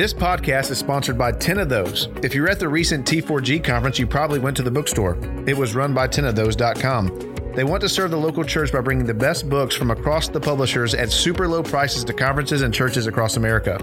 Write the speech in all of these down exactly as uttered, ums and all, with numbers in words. This podcast is sponsored by ten of those. If you were at the recent T four G conference, you probably went to the bookstore. It was run by ten of those dot com. They want to serve the local church by bringing the best books from across the publishers at super low prices to conferences and churches across America.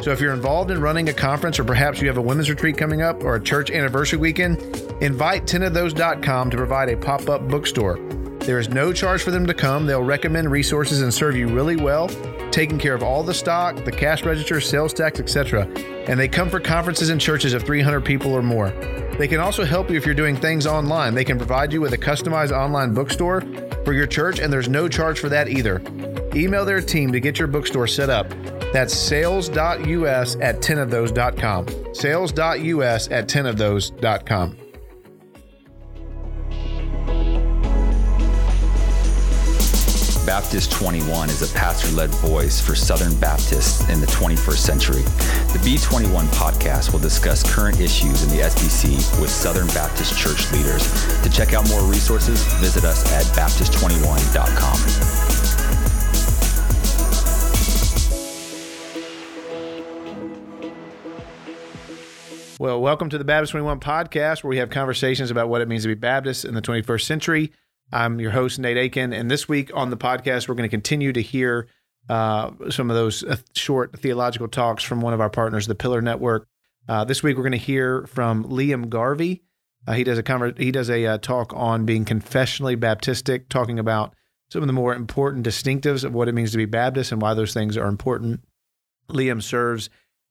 So if you're involved in running a conference, or perhaps you have a women's retreat coming up or a church anniversary weekend, invite ten of those dot com to provide a pop-up bookstore. There is no charge for them to come. They'll recommend resources and serve you really well, taking care of all the stock, the cash register, sales tax, et cetera. And they come for conferences and churches of three hundred people or more. They can also help you if you're doing things online. They can provide you with a customized online bookstore for your church, and there's no charge for that either. Email their team to get your bookstore set up. That's sales dot u s at ten of those dot com. Sales dot u s at ten of those dot com. Baptist twenty-one is a pastor-led voice for Southern Baptists in the twenty-first century. The B twenty-one podcast will discuss current issues in the S B C with Southern Baptist church leaders. To check out more resources, visit us at baptist twenty-one dot com. Well, welcome to the Baptist twenty-one podcast, where we have conversations about what it means to be Baptist in the twenty-first century. I'm your host, Nate Aiken, and this week on the podcast, we're going to continue to hear uh, some of those short theological talks from one of our partners, the Pillar Network. Uh, this week, we're going to hear from Liam Garvey. Uh, he does a conver- he does a uh, talk on being confessionally Baptistic, talking about some of the more important distinctives of what it means to be Baptist and why those things are important. Liam serves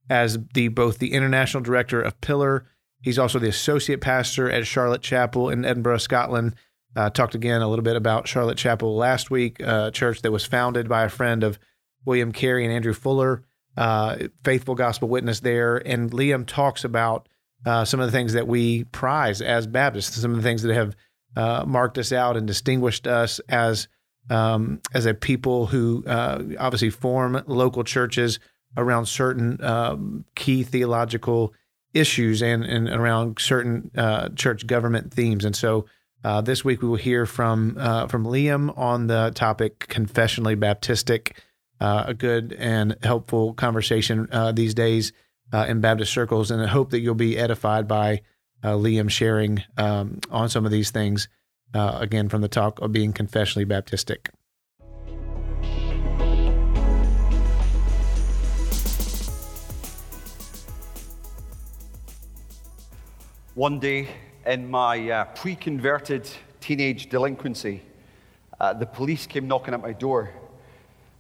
as the both the international director of Pillar. He's also the associate pastor at Charlotte Chapel in Edinburgh, Scotland. I uh, talked again a little bit about Charlotte Chapel last week, a church that was founded by a friend of William Carey and Andrew Fuller, uh, faithful gospel witness there. And Liam talks about uh, some of the things that we prize as Baptists, some of the things that have uh, marked us out and distinguished us as um, as a people who uh, obviously form local churches around certain um, key theological issues and, and around certain uh, church government themes. And so Uh, this week, we will hear from uh, from Liam on the topic confessionally Baptistic, uh, a good and helpful conversation uh, these days uh, in Baptist circles, and I hope that you'll be edified by uh, Liam sharing um, on some of these things, uh, again, from the talk of being confessionally Baptistic. One day, in my uh, pre-converted teenage delinquency, uh, the police came knocking at my door.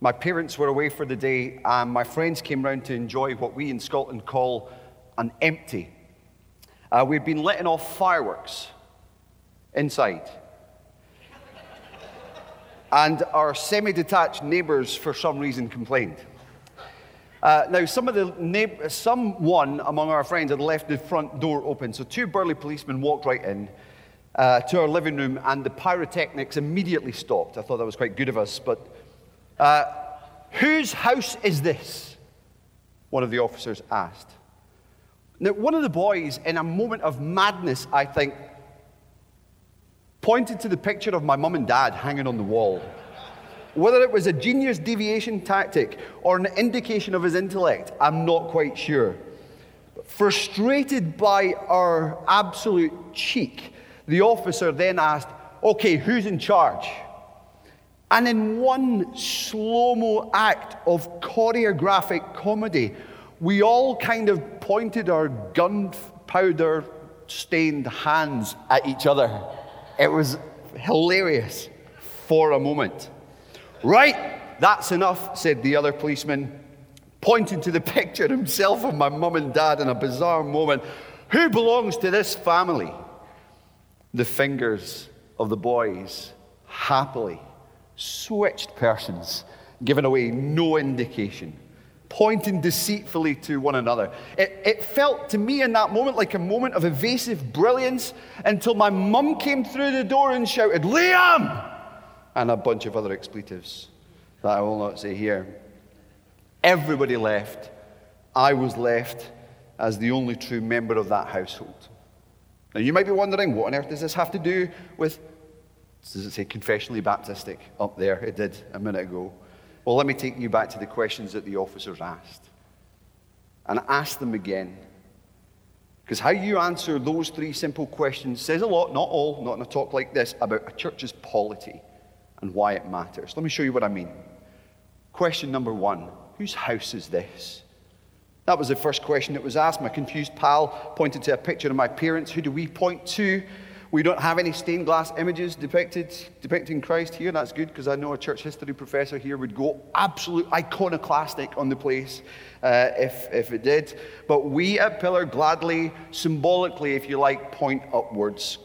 My parents were away for the day, and my friends came round to enjoy what we in Scotland call an empty. Uh, we'd been letting off fireworks inside. And our semi-detached neighbours, for some reason, complained. Uh, now, some of the neighbor, someone among our friends had left the front door open, so two burly policemen walked right in uh, to our living room, and the pyrotechnics immediately stopped. I thought that was quite good of us, but uh, whose house is this? One of the officers asked. Now, one of the boys, in a moment of madness, I think, pointed to the picture of my mum and dad hanging on the wall. Whether it was a genius deviation tactic or an indication of his intellect, I'm not quite sure. Frustrated by our absolute cheek, the officer then asked, "Okay, who's in charge?" And in one slow-mo act of choreographic comedy, we all kind of pointed our gunpowder-stained hands at each other. It was hilarious for a moment. "Right, that's enough," said the other policeman, pointing to the picture himself of my mum and dad in a bizarre moment. "Who belongs to this family?" The fingers of the boys happily switched persons, giving away no indication, pointing deceitfully to one another. It, it felt to me in that moment like a moment of evasive brilliance, until my mum came through the door and shouted, "Liam!" and a bunch of other expletives that I will not say here. Everybody left. I was left as the only true member of that household. Now, you might be wondering, what on earth does this have to do with, does it say confessionally Baptistic up there? It did a minute ago. Well, let me take you back to the questions that the officers asked. and ask them again. Because how you answer those three simple questions says a lot, not all, not in a talk like this, about a church's polity and why it matters. Let me show you what I mean. Question number one, whose house is this? That was the first question that was asked. My confused pal pointed to a picture of my parents. Who do we point to? We don't have any stained glass images depicted, depicting Christ here. That's good, because I know a church history professor here would go absolute iconoclastic on the place uh, if, if it did. But we at Pillar gladly, symbolically, if you like, point upwards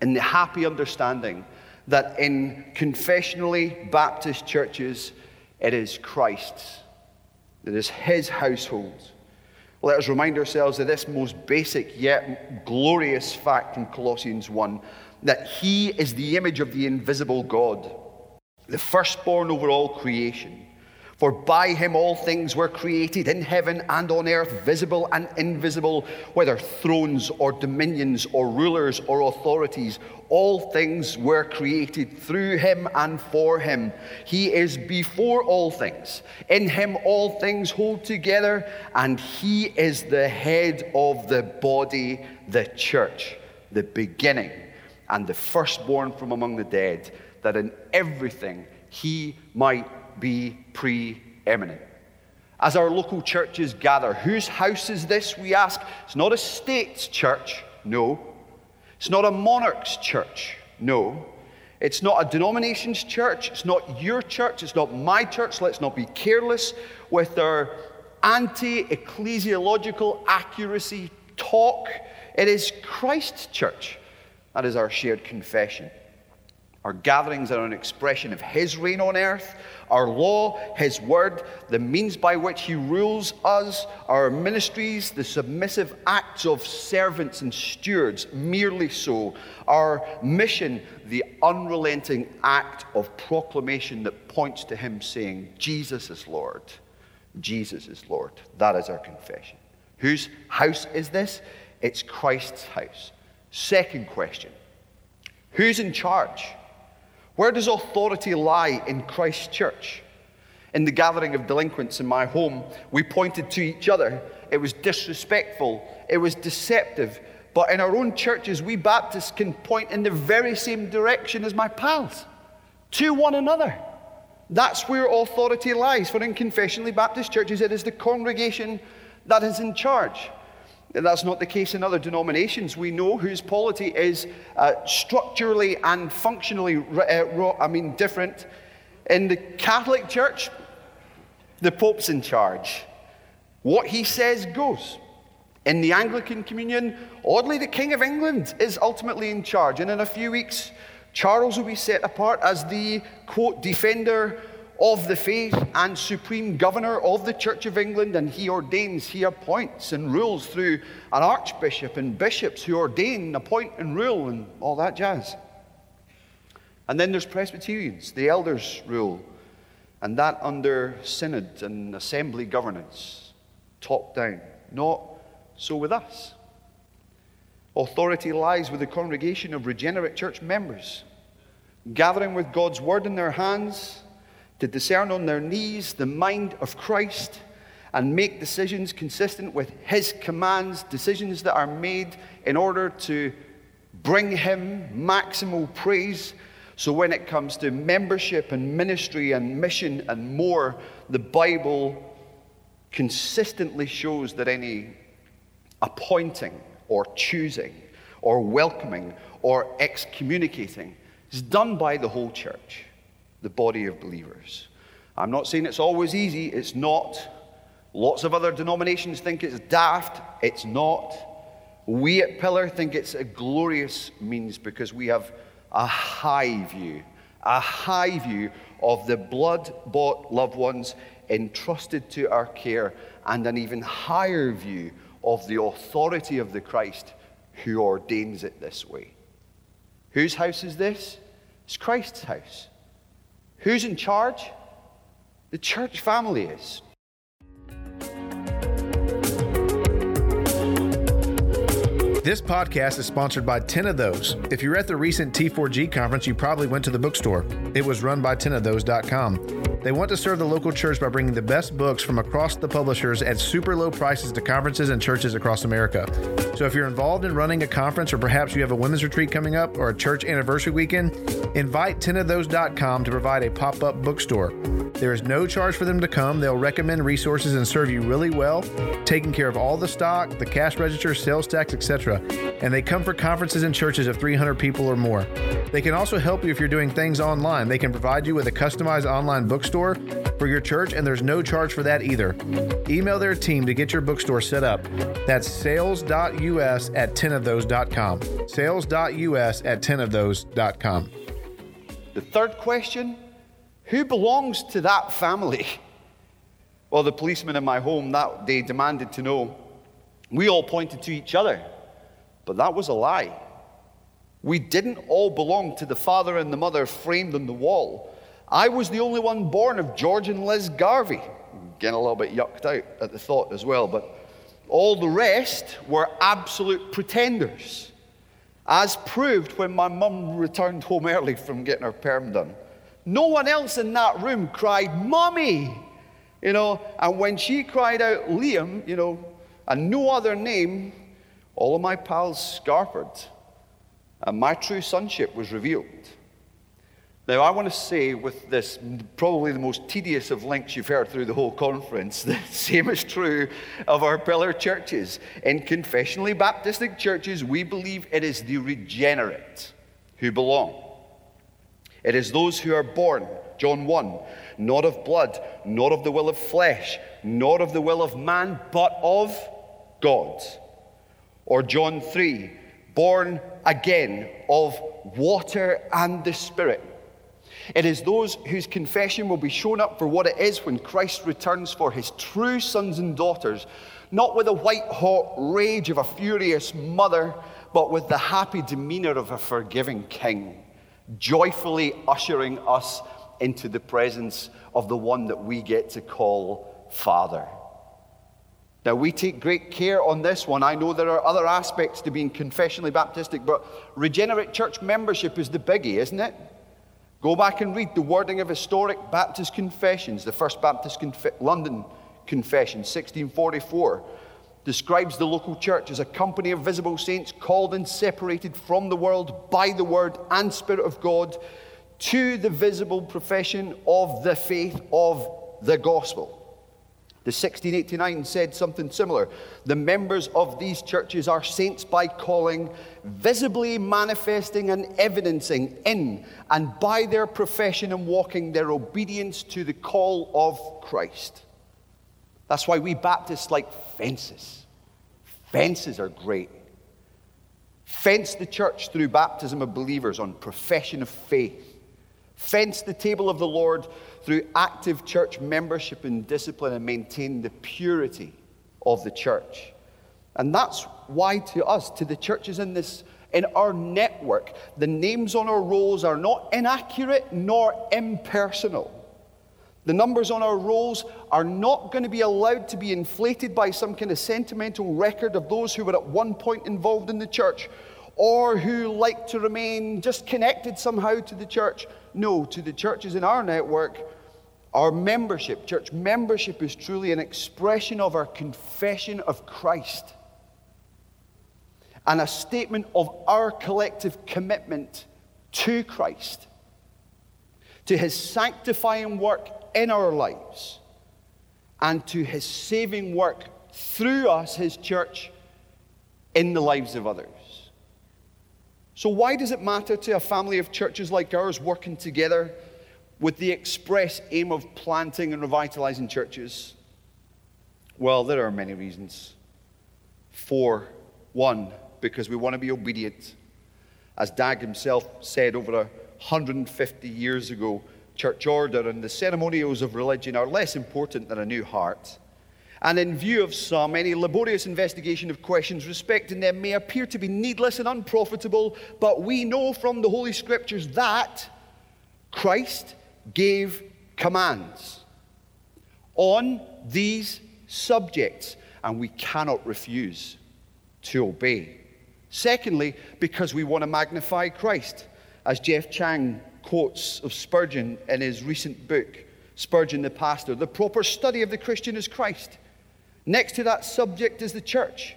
in the happy understanding that in confessionally Baptist churches, it is Christ's. It is his household. Let us remind ourselves of this most basic yet glorious fact from Colossians one, that he is the image of the invisible God, the firstborn over all creation. For by him all things were created in heaven and on earth, visible and invisible, whether thrones or dominions or rulers or authorities. All things were created through him and for him. He is before all things. In him all things hold together, and he is the head of the body, the church, the beginning, and the firstborn from among the dead, that in everything he might be preeminent. As our local churches gather, whose house is this, we ask? It's not a state's church, no. It's not a monarch's church, no. It's not a denomination's church. It's not your church. It's not my church. Let's not be careless with our anti-ecclesiological accuracy talk. It is Christ's church. That is our shared confession. Our gatherings are an expression of his reign on earth, our law, his word, the means by which he rules us, our ministries, the submissive acts of servants and stewards, merely so, our mission, the unrelenting act of proclamation that points to him saying, Jesus is Lord, Jesus is Lord. That is our confession. Whose house is this? It's Christ's house. Second question, who's in charge? Where does authority lie in Christ's church? In the gathering of delinquents in my home, we pointed to each other. It was disrespectful. It was deceptive. But in our own churches, we Baptists can point in the very same direction as my pals, to one another. That's where authority lies. For in confessionally Baptist churches, it is the congregation that is in charge. That's not the case in other denominations. We know whose polity is uh, structurally and functionally, uh, I mean, different. In the Catholic Church, the Pope's in charge. What he says goes. In the Anglican Communion, oddly, the King of England is ultimately in charge. And in a few weeks, Charles will be set apart as the, quote, defender of the faith and supreme governor of the Church of England, and he ordains, he appoints and rules through an archbishop and bishops who ordain, appoint and rule and all that jazz. And then there's Presbyterians, the elders rule, and that under synod and assembly governance, top down. Not so with us. Authority lies with the congregation of regenerate church members, gathering with God's word in their hands, to discern on their knees the mind of Christ and make decisions consistent with his commands, decisions that are made in order to bring him maximal praise. So when it comes to membership and ministry and mission and more, the Bible consistently shows that any appointing or choosing or welcoming or excommunicating is done by the whole church, the body of believers. I'm not saying it's always easy. It's not. Lots of other denominations think it's daft. It's not. We at Pillar think it's a glorious means because we have a high view, a high view of the blood-bought loved ones entrusted to our care, and an even higher view of the authority of the Christ who ordains it this way. Whose house is this? It's Christ's house. Who's in charge? The church family is. This podcast is sponsored by ten of those. If you were at the recent T four G conference, you probably went to the bookstore. It was run by ten of those dot com. They want to serve the local church by bringing the best books from across the publishers at super low prices to conferences and churches across America. So if you're involved in running a conference, or perhaps you have a women's retreat coming up or a church anniversary weekend, invite ten of those dot com to provide a pop-up bookstore. There is no charge for them to come. They'll recommend resources and serve you really well, taking care of all the stock, the cash register, sales tax, et cetera. And they come for conferences and churches of three hundred people or more. They can also help you if you're doing things online. They can provide you with a customized online bookstore for your church, and there's no charge for that either. Email their team to get your bookstore set up. That's sales.us at ten of those dot com. Sales.us at ten of those dot com. The third question, who belongs to that family? Well, the policeman in my home that day demanded to know. We all pointed to each other, but that was a lie. We didn't all belong to the father and the mother framed on the wall. I was the only one born of George and Liz Garvey. I'm getting a little bit yucked out at the thought as well, but all the rest were absolute pretenders, as proved when my mum returned home early from getting her perm done. No one else in that room cried, "Mummy!" You know, and when she cried out, "Liam," you know, and no other name, all of my pals scarpered, and my true sonship was revealed. Now, I want to say with this, probably the most tedious of links you've heard through the whole conference, the same is true of our pillar churches. In confessionally Baptistic churches, we believe it is the regenerate who belong. It is those who are born, John one, not of blood, not of the will of flesh, not of the will of man, but of God. Or John three, born again of water and the Spirit. It is those whose confession will be shown up for what it is when Christ returns for his true sons and daughters, not with the white-hot rage of a furious mother, but with the happy demeanor of a forgiving king, joyfully ushering us into the presence of the one that we get to call Father. Now, we take great care on this one. I know there are other aspects to being confessionally Baptistic, but regenerate church membership is the biggie, isn't it? Go back and read the wording of historic Baptist confessions. The First Baptist Conf- London Confession, sixteen forty-four, describes the local church as a company of visible saints called and separated from the world by the word and Spirit of God to the visible profession of the faith of the gospel. The sixteen eighty-nine said something similar. The members of these churches are saints by calling, visibly manifesting and evidencing in and by their profession and walking their obedience to the call of Christ. That's why we Baptists like fences. Fences are great. Fence the church through baptism of believers on profession of faith. Fence the table of the Lord through active church membership and discipline, and maintain the purity of the church. And that's why to us, to the churches in this, in our network, the names on our rolls are not inaccurate nor impersonal. The numbers on our rolls are not going to be allowed to be inflated by some kind of sentimental record of those who were at one point involved in the church, or who like to remain just connected somehow to the church. No, to the churches in our network, our membership, church membership, is truly an expression of our confession of Christ and a statement of our collective commitment to Christ, to his sanctifying work in our lives, and to his saving work through us, his church, in the lives of others. So why does it matter to a family of churches like ours working together with the express aim of planting and revitalizing churches? Well, there are many reasons. Four. One, because we want to be obedient. As Dag himself said over one hundred fifty years ago, church order and the ceremonials of religion are less important than a new heart. And in view of some, any laborious investigation of questions respecting them may appear to be needless and unprofitable, but we know from the Holy Scriptures that Christ gave commands on these subjects, and we cannot refuse to obey. Secondly, because we want to magnify Christ, as Jeff Chang quotes of Spurgeon in his recent book, Spurgeon the Pastor. The proper study of the Christian is Christ. Next to that subject is the church.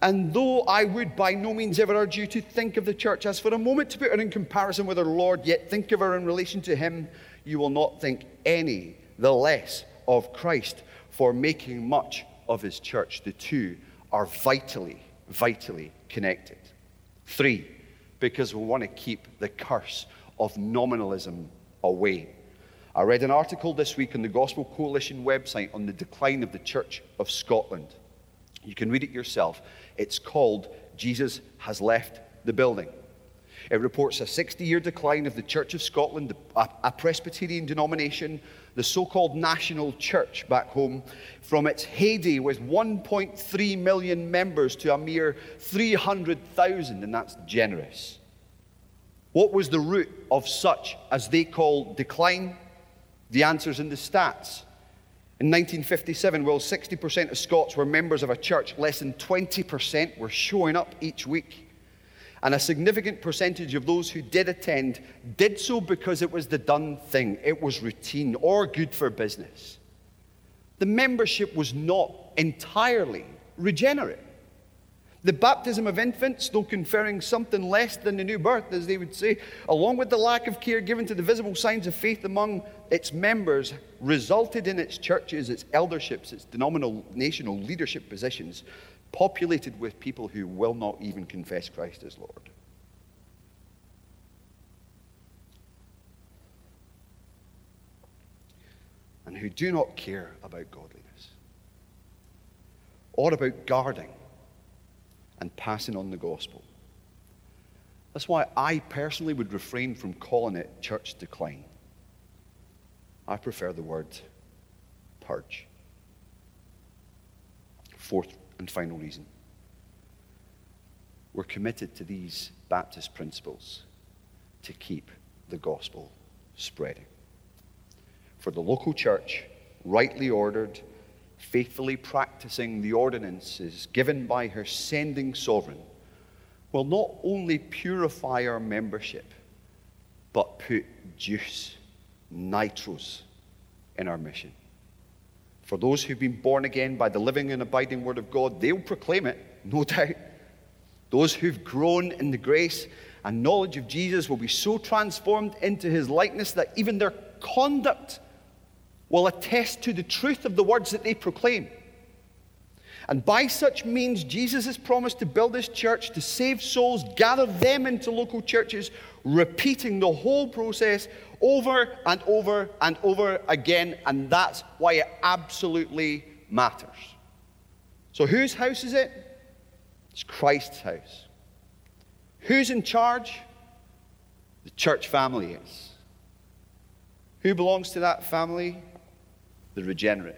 And though I would by no means ever urge you to think of the church as for a moment to put her in comparison with her Lord, yet think of her in relation to him, you will not think any the less of Christ for making much of his church. The two are vitally, vitally connected. Three, because we want to keep the curse of nominalism away. I read an article this week on the Gospel Coalition website on the decline of the Church of Scotland. You can read it yourself. It's called Jesus Has Left the Building. It reports a sixty-year decline of the Church of Scotland, a Presbyterian denomination, the so-called national church back home, from its heyday with one point three million members to a mere three hundred thousand, and that's generous. What was the root of such, as they call, decline? The answer's in the stats. In nineteen fifty-seven, while sixty percent of Scots were members of a church, less than twenty percent were showing up each week. And a significant percentage of those who did attend did so because it was the done thing. It was routine or good for business. The membership was not entirely regenerate. The baptism of infants, though conferring something less than the new birth, as they would say, along with the lack of care given to the visible signs of faith among its members, resulted in its churches, its elderships, its denominational leadership positions, populated with people who will not even confess Christ as Lord. And who do not care about godliness or about guarding and passing on the gospel. That's why I personally would refrain from calling it church decline. I prefer the word purge. Fourth and final reason. We're committed to these Baptist principles to keep the gospel spreading. For the local church, rightly ordered, faithfully practicing the ordinances given by her sending sovereign, will not only purify our membership, but put juice, nitros, in our mission. For those who've been born again by the living and abiding Word of God, they'll proclaim it, no doubt. Those who've grown in the grace and knowledge of Jesus will be so transformed into his likeness that even their conduct will attest to the truth of the words that they proclaim. And by such means, Jesus has promised to build his church, to save souls, gather them into local churches, repeating the whole process over and over and over again, and that's why it absolutely matters. So whose house is it? It's Christ's house. Who's in charge? The church family is. Who belongs to that family? The regenerate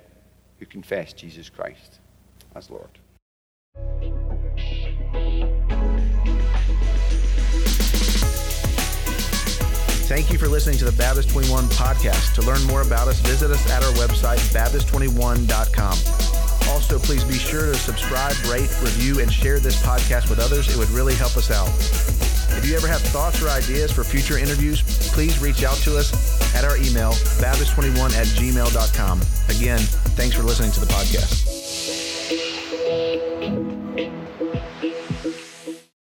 who confess Jesus Christ as Lord. Thank you for listening to the Baptist twenty-one podcast. To learn more about us, visit us at our website, Baptist twenty-one dot com. Also, please be sure to subscribe, rate, review, and share this podcast with others. It would really help us out. If you ever have thoughts or ideas for future interviews, please reach out to us at our email, Baptist twenty-one at gmail dot com. Again, thanks for listening to the podcast.